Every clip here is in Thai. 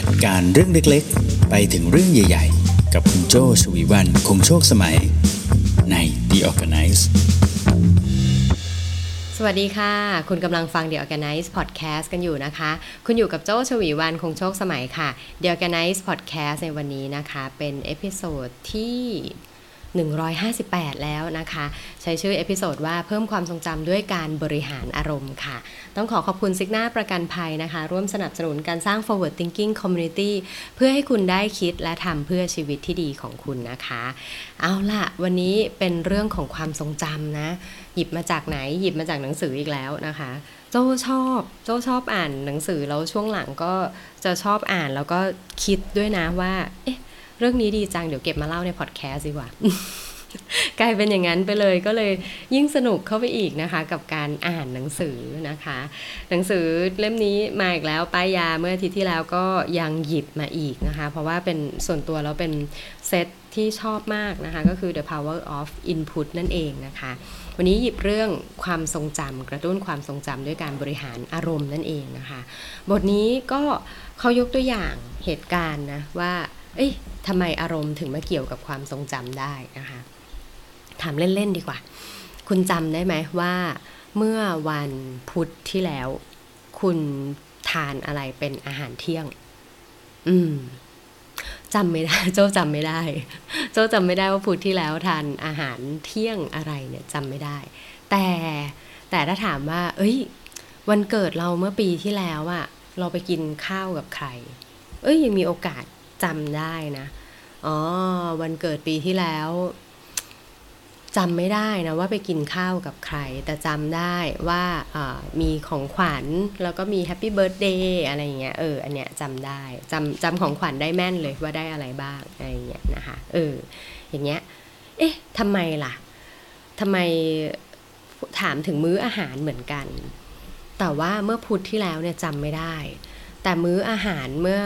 จัดการเรื่องเล็กๆไปถึงเรื่องใหญ่ๆกับคุณโจชวีวรรณคงโชคสมัยใน The Organize สวัสดีค่ะคุณกำลังฟัง The Organize Podcast กันอยู่นะคะคุณอยู่กับโจชวีวรรณคงโชคสมัยค่ะ The Organize Podcast ในวันนี้นะคะเป็นเอพิโซดที่158แล้วนะคะใช้ชื่อเอพิโซดว่าเพิ่มความทรงจำด้วยการบริหารอารมณ์ค่ะต้องขอขอบคุณซิกน่าประกันภัยนะคะร่วมสนับสนุนการสร้าง forward thinking community เพื่อให้คุณได้คิดและทำเพื่อชีวิตที่ดีของคุณนะคะเอาล่ะวันนี้เป็นเรื่องของความทรงจำนะหยิบมาจากไหนหยิบมาจากหนังสืออีกแล้วนะคะโจ้ชอบอ่านหนังสือแล้วช่วงหลังก็จะชอบอ่านแล้วก็คิดด้วยนะว่าเอ๊ะเรื่องนี้ดีจังเดี๋ยวเก็บมาเล่าในพอดแคสต์ดีกว่า กลายเป็นอย่างนั้นไปเลยก็เลยยิ่งสนุกเข้าไปอีกนะคะกับการอ่านหนังสือนะคะหนังสือเล่มนี้มาอีกแล้วป้ายยาเมื่ออาทิตย์ที่แล้วก็ยังหยิบมาอีกนะคะเพราะว่าเป็นส่วนตัวแล้วเป็นเซตที่ชอบมากนะคะก็คือ The Power of Input นั่นเองนะคะวันนี้หยิบเรื่องความทรงจำกระตุ้นความทรงจำด้วยการบริหารอารมณ์นั่นเองนะคะบทนี้ก็เขายกตัวอย่างเหตุการณ์นะว่าทำไมอารมณ์ถึงมาเกี่ยวกับความทรงจำได้นะคะถามเล่นๆดีกว่าคุณจำได้ไหมว่าเมื่อวันพุธที่แล้วคุณทานอะไรเป็นอาหารเที่ยงจำไม่ได้โจ้จำไม่ได้ว่าพุธที่แล้วทานอาหารเที่ยงอะไรเนี่ยจำไม่ได้แต่ถ้าถามว่าวันเกิดเราเมื่อปีที่แล้วอะเราไปกินข้าวกับใครยังมีโอกาสจำได้นะอ๋อวันเกิดปีที่แล้วจำไม่ได้นะว่าไปกินข้าวกับใครแต่จำได้ว่ามีของขวัญแล้วก็มีแฮปปี้เบิร์ธเดย์อะไรอย่างเงี้ยอันเนี้ยจำได้จำของขวัญได้แม่นเลยว่าได้อะไรบ้างอะไรอย่างเงี้ยนะคะอย่างเงี้ยทำไมล่ะทำไมถามถึงมื้ออาหารเหมือนกันแต่ว่าเมื่อพุธที่แล้วเนี่ยจำไม่ได้แต่มื้ออาหารเมื่อ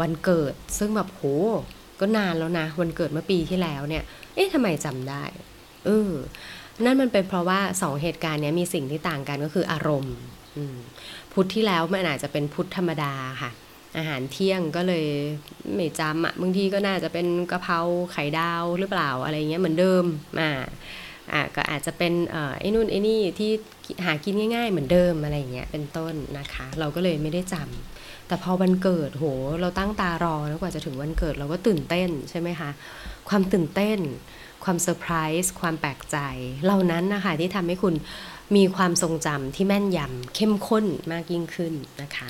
วันเกิดซึ่งแบบโหก็นานแล้วนะวันเกิดเมื่อปีที่แล้วเนี่ยทำไมจำได้นั่นมันเป็นเพราะว่าสองเหตุการณ์นี้มีสิ่งที่ต่างกันก็คืออารมณ์พุธที่แล้วมันอาจจะเป็นพุธธรรมดาค่ะอาหารเที่ยงก็เลยไม่จำบางทีก็น่าจะเป็นกะเพราไข่ดาวหรือเปล่าอะไรเงี้ยเหมือนเดิมก็อาจจะเป็นไอ้นู่นไอ้นี่ที่หากินง่ายๆเหมือนเดิมอะไรอย่างเงี้ยเป็นต้นนะคะเราก็เลยไม่ได้จำแต่พอวันเกิดโหเราตั้งตารอแล้วกว่าจะถึงวันเกิดเราก็ตื่นเต้นใช่ไหมคะความตื่นเต้นความเซอร์ไพรส์ความแปลกใจเหล่านั้นนะคะที่ทำให้คุณมีความทรงจำที่แม่นยำเข้มข้นมากยิ่งขึ้นนะคะ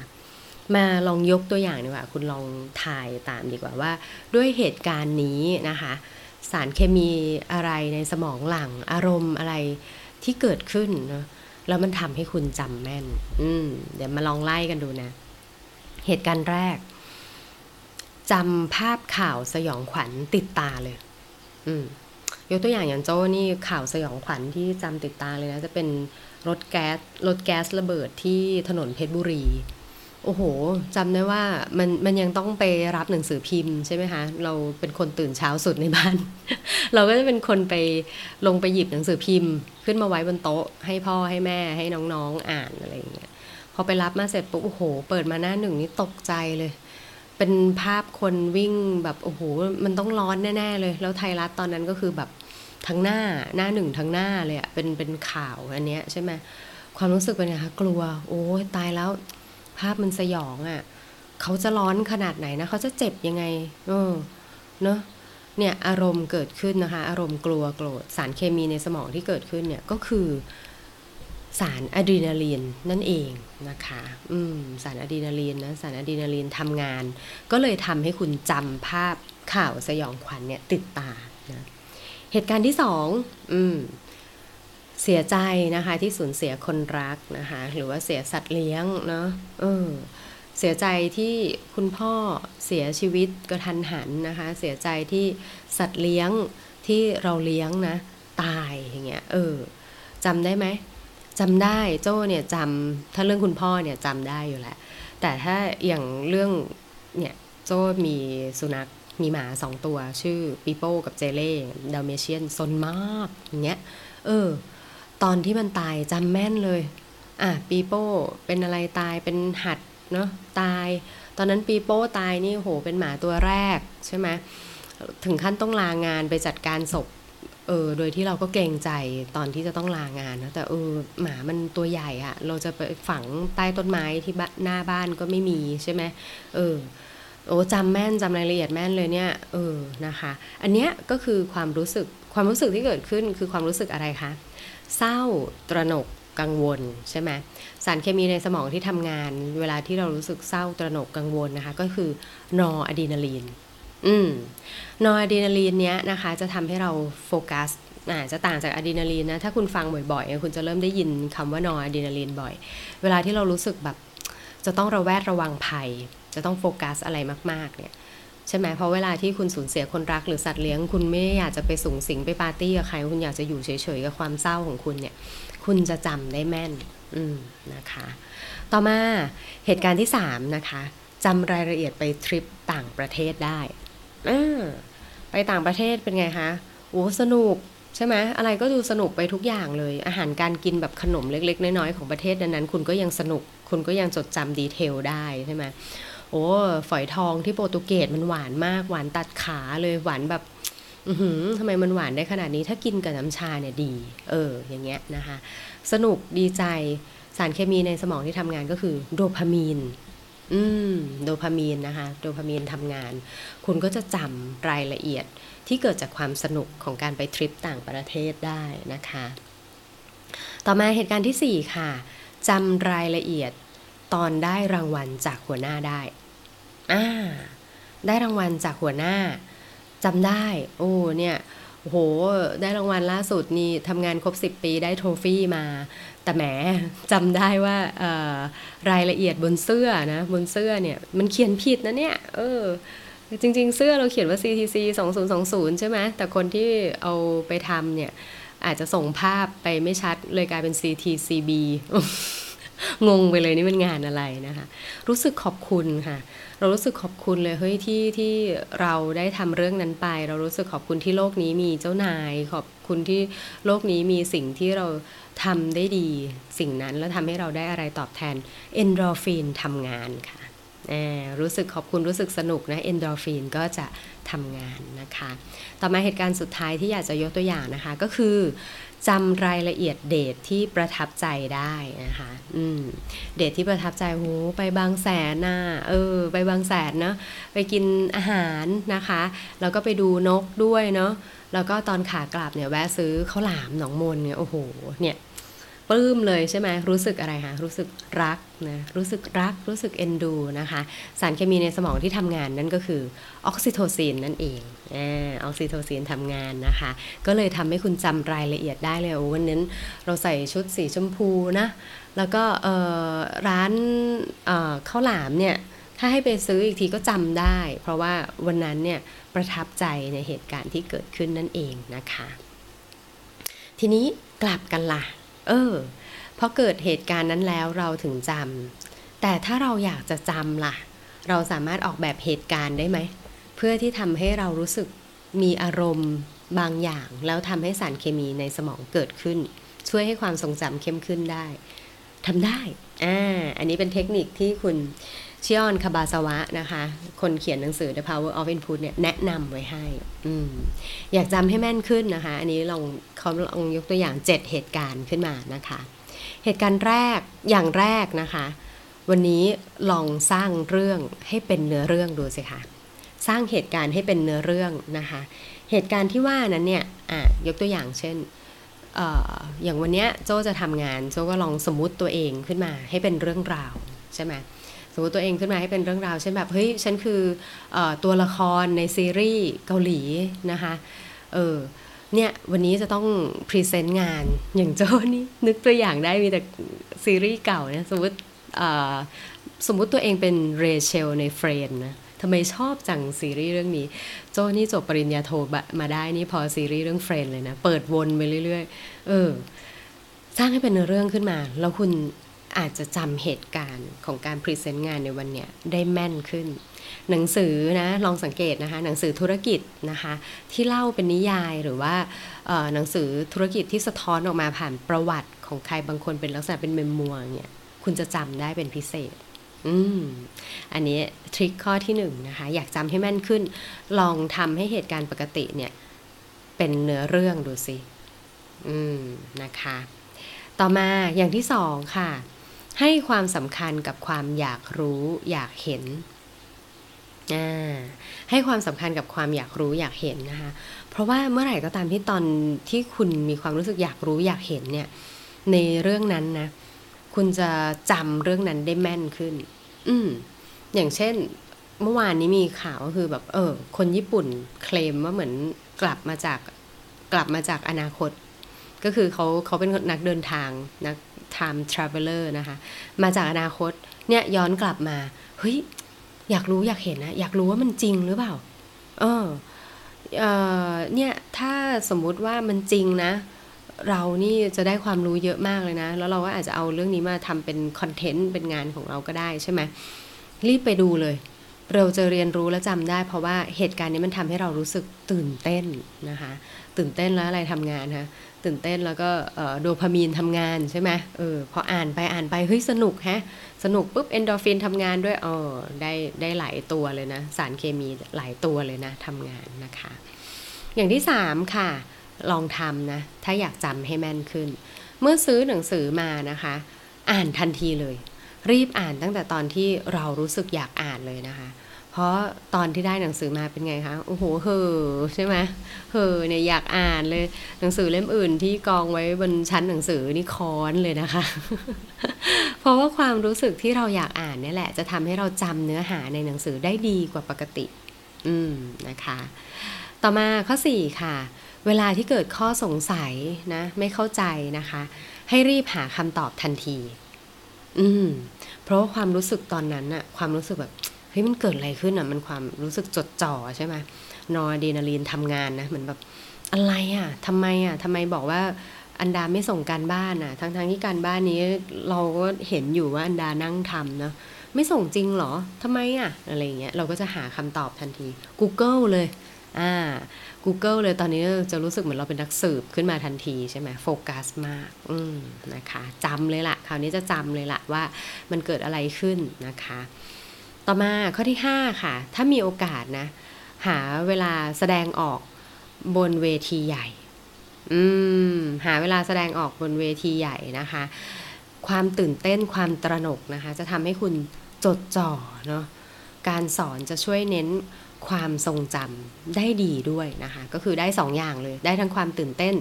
มาลองยกตัวอย่างดีกว่าคุณลองทายตามดีกว่าว่าด้วยเหตุการณ์นี้นะคะสารเคมีอะไรในสมองหลั่งอารมณ์อะไรที่เกิดขึ้นนะแล้วมันทำให้คุณจำแม่นเดี๋ยวมาลองไล่กันดูนะเหตุการณ์แรกจำภาพข่าวสยองขวัญติดตาเลยยกตัวอย่างอย่างโจ้นี่ข่าวสยองขวัญที่จำติดตาเลยนะจะเป็นรถแก๊สระเบิดที่ถนนเพชรบุรีโอ้โหจำได้ว่ามันยังต้องไปรับหนังสือพิมพ์ใช่ไหมคะเราเป็นคนตื่นเช้าสุดในบ้าน เราก็จะเป็นคนไปลงไปหยิบหนังสือพิมพ์ขึ้นมาไว้บนโต๊ะให้พ่อให้แม่ให้น้องๆอ่านอะไรอย่างเงี้ยพอไปรับมาเสร็จปุ๊บโอ้โหเปิดมาหน้าหนึ่งนี่ตกใจเลยเป็นภาพคนวิ่งแบบโอ้โหมันต้องร้อนแน่ๆเลยแล้วไทยรัฐตอนนั้นก็คือแบบทั้งหน้าหนึ่งทั้งหน้าเลยอะเป็นข่าวอันเนี้ยใช่ไหมความรู้สึกเป็นไงคะกลัวโอ้ตายแล้วภาพมันสยองอ่ะเขาจะร้อนขนาดไหนนะเขาจะเจ็บยังไงเนอะเนี่ยอารมณ์เกิดขึ้นนะคะอารมณ์กลัวโกรธสารเคมีในสมองที่เกิดขึ้นเนี่ยก็คือสารอะดรีนาลีนนั่นเองนะคะสารอะดรีนาลีนนะสารอะดรีนาลีนทำงานก็เลยทำให้คุณจำภาพข่าวสยองขวัญเนี่ยติดตานะเหตุการณ์ที่สองเสียใจนะคะที่สูญเสียคนรักนะคะหรือว่าเสียสัตว์เลี้ยงเนาะเสียใจที่คุณพ่อเสียชีวิตกระทันหันนะคะเสียใจที่สัตว์เลี้ยงที่เราเลี้ยงนะตายอย่างเงี้ยจำได้ไหมจำได้โจ้เนี่ยจำถ้าเรื่องคุณพ่อเนี่ยจำได้อยู่แหละแต่ถ้าอย่างเรื่องเนี่ยโจ้มีสุนัขมีหมาสองตัวชื่อปีโป้กับเจเล่ดาวเมเชียนซนมากอย่างเงี้ยตอนที่มันตายจำแม่นเลยปีโป้เป็นอะไรตายเป็นหัด เนาะตายตอนนั้นปีโป้ตายนี่โหเป็นหมาตัวแรกใช่ไหมถึงขั้นต้องลางานไปจัดการศพโดยที่เราก็เกรงใจตอนที่จะต้องลางานนะแต่หมามันตัวใหญ่อะเราจะไปฝังใต้ต้นไม้ที่หน้าบ้านก็ไม่มีใช่ไหมจำแม่นจำรายละเอียดแม่นเลยเนี่ยนะคะอันเนี้ยก็คือความรู้สึกที่เกิดขึ้นคือความรู้สึกอะไรคะเศร้าตระหนกกังวลใช่ไหมสารเคมีในสมองที่ทำงานเวลาที่เรารู้สึกเศร้าตระหนกกังวลนะคะก็คือนอร์อะดรีนาลีนนอร์อะดรีนาลีนเนี้ยนะคะจะทำให้เราโฟกัสจะต่างจากอะดรีนาลีนนะถ้าคุณฟังบ่อยๆคุณจะเริ่มได้ยินคำว่านอร์อะดรีนาลีนบ่อยเวลาที่เรารู้สึกแบบจะต้องระแวดระวังภัยจะต้องโฟกัสอะไรมากๆเนี่ยใช่ไหมเพราะเวลาที่คุณสูญเสียคนรักหรือสัตว์เลี้ยงคุณไม่อยากจะไปสุงสิงไปปาร์ตี้กับใครคุณอยากจะอยู่เฉยๆกับความเศร้าของคุณเนี่ยคุณจะจำได้แม่นนะคะต่อมาเหตุการณ์ที่3นะคะจำรายละเอียดไปทริปต่างประเทศได้ไปต่างประเทศเป็นไงคะโอ้สนุกใช่ไหมอะไรก็ดูสนุกไปทุกอย่างเลยอาหารการกินแบบขนมเล็กๆน้อยๆของประเทศนั้นๆคุณก็ยังสนุกคุณก็ยังจดจำดีเทลได้ใช่ไหมโอ้ฝอยทองที่โปรตุเกสมันหวานมากหวานตัดขาเลยหวานแบบทำไมมันหวานได้ขนาดนี้ถ้ากินกับน้ำชาเนี่ยดีอย่างเงี้ยนะคะสนุกดีใจสารเคมีในสมองที่ทำงานก็คือโดพามีนโดพามีนนะคะโดพามีนทำงานคุณก็จะจำรายละเอียดที่เกิดจากความสนุกของการไปทริปต่างประเทศได้นะคะต่อมาเหตุการณ์ที่4ค่ะจำรายละเอียดตอนได้รางวัลจากหัวหน้าได้ได้รางวัลจากหัวหน้าจำได้เนี่ยโหได้รางวัลล่าสุดนี่ทำงานครบ10ปีได้โทรฟี่มาแต่แหมจำได้ว่ารายละเอียดบนเสื้อนะบนเสื้อเนี่ยมันเขียนผิดนะเนี่ยจริงๆเสื้อเราเขียนว่า CTC 2020ใช่ไหมแต่คนที่เอาไปทำเนี่ยอาจจะส่งภาพไปไม่ชัดเลยกลายเป็น CTCB งงไปเลยนี่มันงานอะไรนะคะรู้สึกขอบคุณค่ะเรารู้สึกขอบคุณเลยเฮ้ยที่เราได้ทำเรื่องนั้นไปเรารู้สึกขอบคุณที่โลกนี้มีเจ้านายขอบคุณที่โลกนี้มีสิ่งที่เราทำได้ดีสิ่งนั้นแล้วทำให้เราได้อะไรตอบแทนเอนโดรฟินทำงานค่ะรู้สึกขอบคุณรู้สึกสนุกนะเอนโดรฟินก็จะทำงานนะคะต่อมาเหตุการณ์สุดท้ายที่อยากจะยกตัวอย่างนะคะก็คือจำรายละเอียดเดทที่ประทับใจได้นะคะเดทที่ประทับใจโหไปบางแสนนะไปบางแสนเนาะไปกินอาหารนะคะแล้วก็ไปดูนกด้วยเนาะแล้วก็ตอนขากลับเนี่ยแวะซื้อข้าวหลามหนองมนเนี่ยโอ้โหเนี่ยปลื้มเลยใช่ไหมรู้สึกอะไรคะรู้สึกรักนะรู้สึกรักรู้สึกเอ็นดูนะคะสารเคมีในสมองที่ทำงานนั่นก็คือออกซิโทซินนั่นเองออกซิโทซินทำงานนะคะก็เลยทำให้คุณจำรายละเอียดได้เลยวันนั้นเราใส่ชุดสีชมพูนะแล้วก็ร้านข้าวหลามเนี่ยถ้าให้ไปซื้ออีกทีก็จำได้เพราะว่าวันนั้นเนี่ยประทับใจในเหตุการณ์ที่เกิดขึ้นนั่นเองนะคะทีนี้กลับกันล่ะพอเกิดเหตุการณ์นั้นแล้วเราถึงจำแต่ถ้าเราอยากจะจำล่ะเราสามารถออกแบบเหตุการณ์ได้ไหมเพื่อที่ทำให้เรารู้สึกมีอารมณ์บางอย่างแล้วทำให้สารเคมีในสมองเกิดขึ้นช่วยให้ความทรงจำเข้มขึ้นได้ทำได้อันนี้เป็นเทคนิคที่คุณชิออนคาบาซาวะนะคะคนเขียนหนังสือ The Power of Input เนี่ยแนะนำไว้ให้อยากจำให้แม่นขึ้นนะคะอันนี้เขาลองยกตัวอย่าง7เหตุการณ์ขึ้นมานะคะเหตุการณ์แรกอย่างแรกนะคะวันนี้ลองสร้างเรื่องให้เป็นเนื้อเรื่องดูสิคะสร้างเหตุการณ์ให้เป็นเนื้อเรื่องนะคะเหตุการณ์ที่ว่านั้นเนี่ยยกตัวอย่างเช่นอย่างวันนี้โจ้จะทำงานโจ้ก็ลองสมมุติตัวเองขึ้นมาให้เป็นเรื่องราวใช่ไหมสมมติตัวเองขึ้นมาให้เป็นเรื่องราวเช่นแบบเฮ้ยฉันคือตัวละครในซีรีส์เกาหลีนะคะเนี่ยวันนี้จะต้องพรีเซนต์งานอย่างโจ้นี่นึกตัวอย่างได้มีแต่ซีรีส์เก่านะสมมติตัวเองเป็นเรเชลในเฟรนด์นะทำไมชอบจังซีรีส์เรื่องนี้โจ้นี่จบปริญญาโทมาได้นี่พอซีรีส์เรื่องเฟรนด์เลยนะเปิดวนไปเรื่อยๆสร้างให้เป็นเรื่องขึ้นมาแล้วคุณอาจจะจำเหตุการณ์ของการพรีเซนต์งานในวันเนี้ยได้แม่นขึ้นหนังสือนะลองสังเกตนะคะหนังสือธุรกิจนะคะที่เล่าเป็นนิยายหรือว่าหนังสือธุรกิจที่สะท้อนออกมาผ่านประวัติของใครบางคนเป็นลักษณะเป็นเมมโมเรียลเนี่ยคุณจะจำได้เป็นพิเศษ อันนี้ทริคข้อที่1นะคะอยากจำให้แม่นขึ้นลองทำให้เหตุการณ์ปกติเนี่ยเป็นเนื้อเรื่องดูสินะคะต่อมาอย่างที่2ค่ะให้ความสำคัญกับความอยากรู้อยากเห็นให้ความสำคัญกับความอยากรู้อยากเห็นนะคะเพราะว่าเมื่อไหร่ก็ตามที่ตอนที่คุณมีความรู้สึกอยากรู้อยากเห็นเนี่ยในเรื่องนั้นนะคุณจะจำเรื่องนั้นได้แม่นขึ้นอย่างเช่นเมื่อวานนี้มีข่าวก็คือแบบคนญี่ปุ่นเคลมว่าเหมือนกลับมาจากอนาคตก็คือเขาเป็นนักเดินทางนัก time traveler นะคะมาจากอนาคตเนี่ยย้อนกลับมาเฮ้ยอยากรู้อยากเห็นนะอยากรู้ว่ามันจริงหรือเปล่าเนี่ยถ้าสมมุติว่ามันจริงนะเรานี่จะได้ความรู้เยอะมากเลยนะแล้วเราก็อาจจะเอาเรื่องนี้มาทำเป็นคอนเทนต์เป็นงานของเราก็ได้ใช่ไหมรีบไปดูเลยเราจะเรียนรู้และจำได้เพราะว่าเหตุการณ์นี้มันทำให้เรารู้สึกตื่นเต้นนะคะตื่นเต้นแล้วอะไรทำงานคะตื่นเต้นแล้วก็โดพามีนทำงานใช่ไหมพออ่านไปเฮ้ยสนุกฮะสนุกปุ๊บเอนโดรฟินทำงานด้วยได้หลายตัวเลยนะสารเคมีหลายตัวเลยนะทำงานนะคะอย่างที่3ค่ะลองทำนะถ้าอยากจำให้แม่นขึ้นเมื่อซื้อหนังสือมานะคะอ่านทันทีเลยรีบอ่านตั้งแต่ตอนที่เรารู้สึกอยากอ่านเลยนะคะเพราะตอนที่ได้หนังสือมาเป็นไงคะโอ้โหเห่อใช่ไหมเห่อเนี่ยอยากอ่านเลยหนังสือเล่มอื่นที่กองไว้บนชั้นหนังสือนี่ค้อนเลยนะคะ เพราะว่าความรู้สึกที่เราอยากอ่านนี่แหละจะทำให้เราจำเนื้อหาในหนังสือได้ดีกว่าปกตินะคะต่อมาข้อ4ค่ะเวลาที่เกิดข้อสงสัยนะไม่เข้าใจนะคะให้รีบหาคำตอบทันทีเพราะว่าความรู้สึกตอนนั้นอะความรู้สึกแบบเฮ้ยมันเกิดอะไรขึ้นอะมันความรู้สึกจดจ่อใช่ไหมนอร์ดีนาลีนทำงานนะเหมือนแบบอะไรอะทำไมบอกว่าอันดาไม่ส่งการบ้านอะทั้งที่การบ้านนี้เราก็เห็นอยู่ว่าอันดานั่งทำนะไม่ส่งจริงหรอทำไมอะอะไรอย่างเงี้ยเราก็จะหาคำตอบทันที Google เลย Google เลยตอนนี้จะรู้สึกเหมือนเราเป็นนักสืบขึ้นมาทันทีใช่ไหมโฟกัสมากนะคะจำเลยละคราวนี้จะจำเลยละว่ามันเกิดอะไรขึ้นนะคะต่อมาข้อที่5ค่ะถ้ามีโอกาสนะหาเวลาแสดงออกบนเวทีใหญ่หาเวลาแสดงออกบนเวทีใหญ่นะคะความตื่นเต้นความตระหนกนะคะจะทำให้คุณจดจ่อเนาะการสอนจะช่วยเน้นความทรงจำได้ดีด้วยนะคะก็คือได้2อย่างเลยได้ทั้งความตื่นเต้น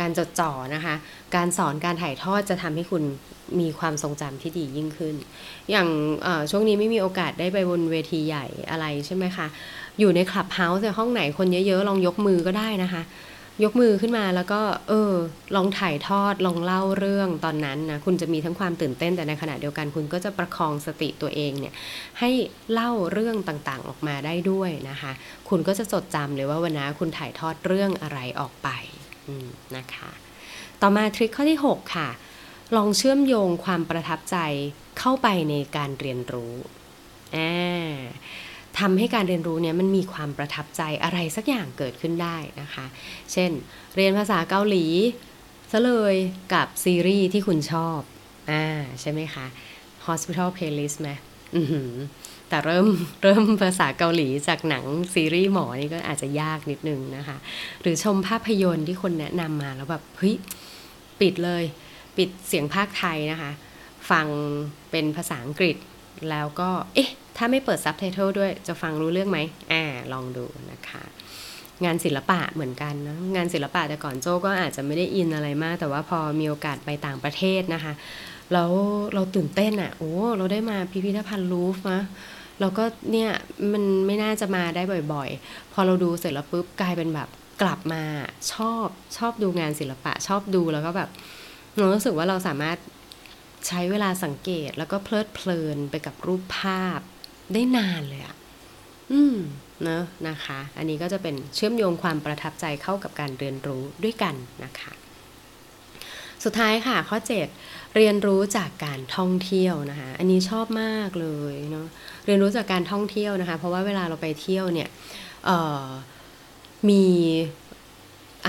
การจดจ่อนะคะการสอนการถ่ายทอดจะทำให้คุณมีความทรงจำที่ดียิ่งขึ้นอย่างช่วงนี้ไม่มีโอกาสได้ไปบนเวทีใหญ่อะไรใช่ไหมคะอยู่ในคลับเฮาส์ในห้องไหนคนเยอะๆลองยกมือก็ได้นะคะยกมือขึ้นมาแล้วก็ลองถ่ายทอดลองเล่าเรื่องตอนนั้นนะคุณจะมีทั้งความตื่นเต้นแต่ในขณะเดียวกันคุณก็จะประคองสติตัวเองเนี่ยให้เล่าเรื่องต่างๆออกมาได้ด้วยนะคะคุณก็จะจดจำเลยว่าวันนั้นคุณถ่ายทอดเรื่องอะไรออกไปนะคะต่อมาทริคข้อที่6ค่ะลองเชื่อมโยงความประทับใจเข้าไปในการเรียนรู้ทำให้การเรียนรู้เนี่ยมันมีความประทับใจอะไรสักอย่างเกิดขึ้นได้นะคะเช่นเรียนภาษาเกาหลีซะเลยกับซีรีส์ที่คุณชอบใช่ไหมคะ Hospital Playlist ไหมแต่เริ่มภาษาเกาหลีจากหนังซีรีส์หมอนี่ก็อาจจะยากนิดนึงนะคะหรือชมภาพยนตร์ที่คนแนะนำมาแล้วแบบเฮ้ยปิดเลยปิดเสียงภาคไทยนะคะฟังเป็นภาษาอังกฤษแล้วก็ถ้าไม่เปิดซับไตเติลด้วยจะฟังรู้เรื่องไหมลองดูนะคะงานศิลปะเหมือนกันนะงานศิลปะแต่ก่อนโจ้ก็อาจจะไม่ได้อินอะไรมากแต่ว่าพอมีโอกาสไปต่างประเทศนะคะแล้วเราตื่นเต้นอ่ะโอ้เราได้มาพิพิธภัณฑ์ลูฟร์นะเราก็เนี่ยมันไม่น่าจะมาได้บ่อยๆพอเราดูเสร็จแล้วปุ๊บกลายเป็นแบบกลับมาชอบดูงานศิลปะชอบดูแล้วก็แบบเรารู้สึกว่าเราสามารถใช้เวลาสังเกตแล้วก็เพลิดเพลินไปกับรูปภาพได้นานเลยอ่ะนะคะอันนี้ก็จะเป็นเชื่อมโยงความประทับใจเข้ากับการเรียนรู้ด้วยกันนะคะสุดท้ายค่ะข้อ7เรียนรู้จากการท่องเที่ยวนะคะอันนี้ชอบมากเลยเนาะเรียนรู้จากการท่องเที่ยวนะคะเพราะว่าเวลาเราไปเที่ยวเนี่ยมี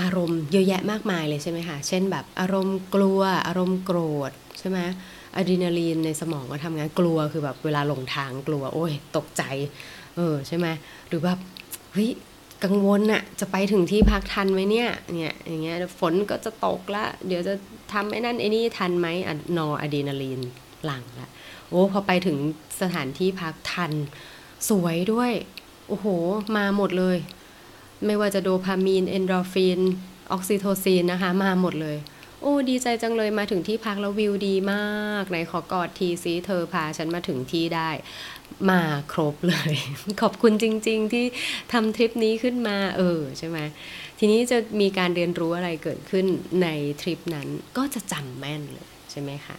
อารมณ์เยอะแยะมากมายเลยใช่ไหมคะเช่นแบบอารมณ์กลัวอารมณ์โกรธใช่ไหม อะดรีนาลีนในสมองก็ทำงานกลัวคือแบบเวลาหลงทางกลัวโอ้ยตกใจใช่ไหมหรือแบบเฮ้ยกังวลอะจะไปถึงที่พักทันไหมเนี่ยอย่างเงี้ยฝนก็จะตกละเดี๋ยวจะทำไอ้นั่นไอ้นี่ทันไหมอะดรีนาลีนหลั่งละโอ้พอไปถึงสถานที่พักทันสวยด้วยโอ้โหมาหมดเลยไม่ว่าจะโดพามีนเอนโดรฟินออกซิโทซินนะคะมาหมดเลยโอ้ดีใจจังเลยมาถึงที่พักแล้ววิวดีมากไหนขอกอดทีซิเธอพาฉันมาถึงที่ได้มาครบเลย ขอบคุณจริงๆที่ทำทริปนี้ขึ้นมาใช่ไหมทีนี้จะมีการเรียนรู้อะไรเกิดขึ้นในทริปนั้นก็จะจำแม่นเลยใช่ไหมคะ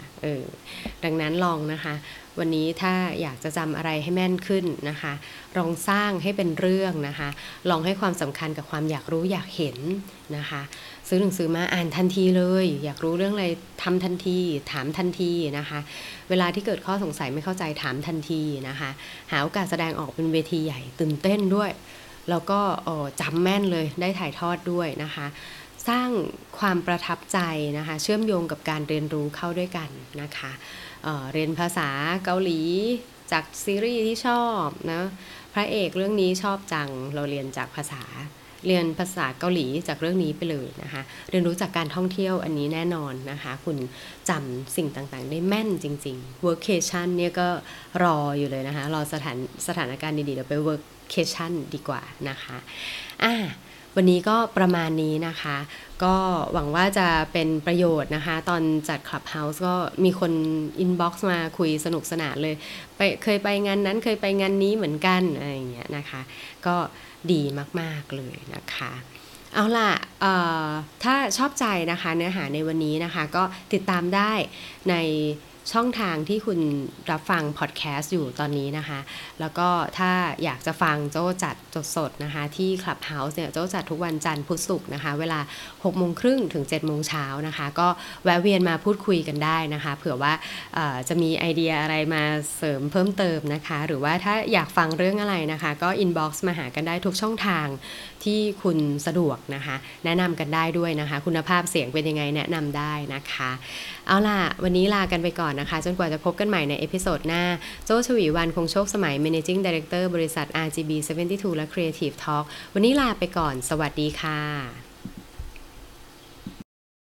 ดังนั้นลองนะคะวันนี้ถ้าอยากจะจำอะไรให้แม่นขึ้นนะคะลองสร้างให้เป็นเรื่องนะคะลองให้ความสำคัญกับความอยากรู้อยากเห็นนะคะซื้อหนังสือมาอ่านทันทีเลยอยากรู้เรื่องอะไรทำทันทีถามทันทีนะคะเวลาที่เกิดข้อสงสัยไม่เข้าใจถามทันทีนะคะหาโอกาสแสดงออกเป็นเวทีใหญ่ตื่นเต้นด้วยแล้วก็จำแม่นเลยได้ถ่ายทอดด้วยนะคะสร้างความประทับใจนะคะเชื่อมโยงกับการเรียนรู้เข้าด้วยกันนะคะเรียนภาษาเกาหลีจากซีรีส์ที่ชอบนะพระเอกเรื่องนี้ชอบจังเราเรียนจากเรียนภาษาเกาหลีจากเรื่องนี้ไปเลยนะคะเรียนรู้จากการท่องเที่ยวอันนี้แน่นอนนะคะคุณจำสิ่งต่างๆได้แม่นจริงๆ Workcation เนี่ยก็รออยู่เลยนะคะรอสถานการณ์ดีๆเดี๋ยวไป Workcation ดีกว่านะคะวันนี้ก็ประมาณนี้นะคะก็หวังว่าจะเป็นประโยชน์นะคะตอนจัด Clubhouse ก็มีคน inbox มาคุยสนุกสนานเลยเคยไปงานนั้นเคยไปงานนี้เหมือนกันอะไรอย่างเงี้ยนะคะก็ดีมากๆเลยนะคะเอาล่ะถ้าชอบใจนะคะเนื้อหาในวันนี้นะคะก็ติดตามได้ในช่องทางที่คุณรับฟังพอดแคสต์อยู่ตอนนี้นะคะแล้วก็ถ้าอยากจะฟังโจ้จัดสดๆนะคะที่ Clubhouse เนี่ยโจ้จัดทุกวันจันทร์พุธศุกร์นะคะเวลา 6:30 นถึง 7:00 นนะคะก็แวะเวียนมาพูดคุยกันได้นะคะเผื่อว่าจะมีไอเดียอะไรมาเสริมเพิ่มเติมนะคะหรือว่าถ้าอยากฟังเรื่องอะไรนะคะก็ inbox มาหากันได้ทุกช่องทางที่คุณสะดวกนะคะแนะนำกันได้ด้วยนะคะคุณภาพเสียงเป็นยังไงแนะนำได้นะคะเอาล่ะวันนี้ลากันไปก่อนนะคะจนกว่าจะพบกันใหม่ในเอพิโซดหน้าโจ้ชวีวรรณคงโชคสมัย Managing Director บริษัท RGB 72 และ Creative Talk วันนี้ลาไปก่อนสวัสดีค่ะ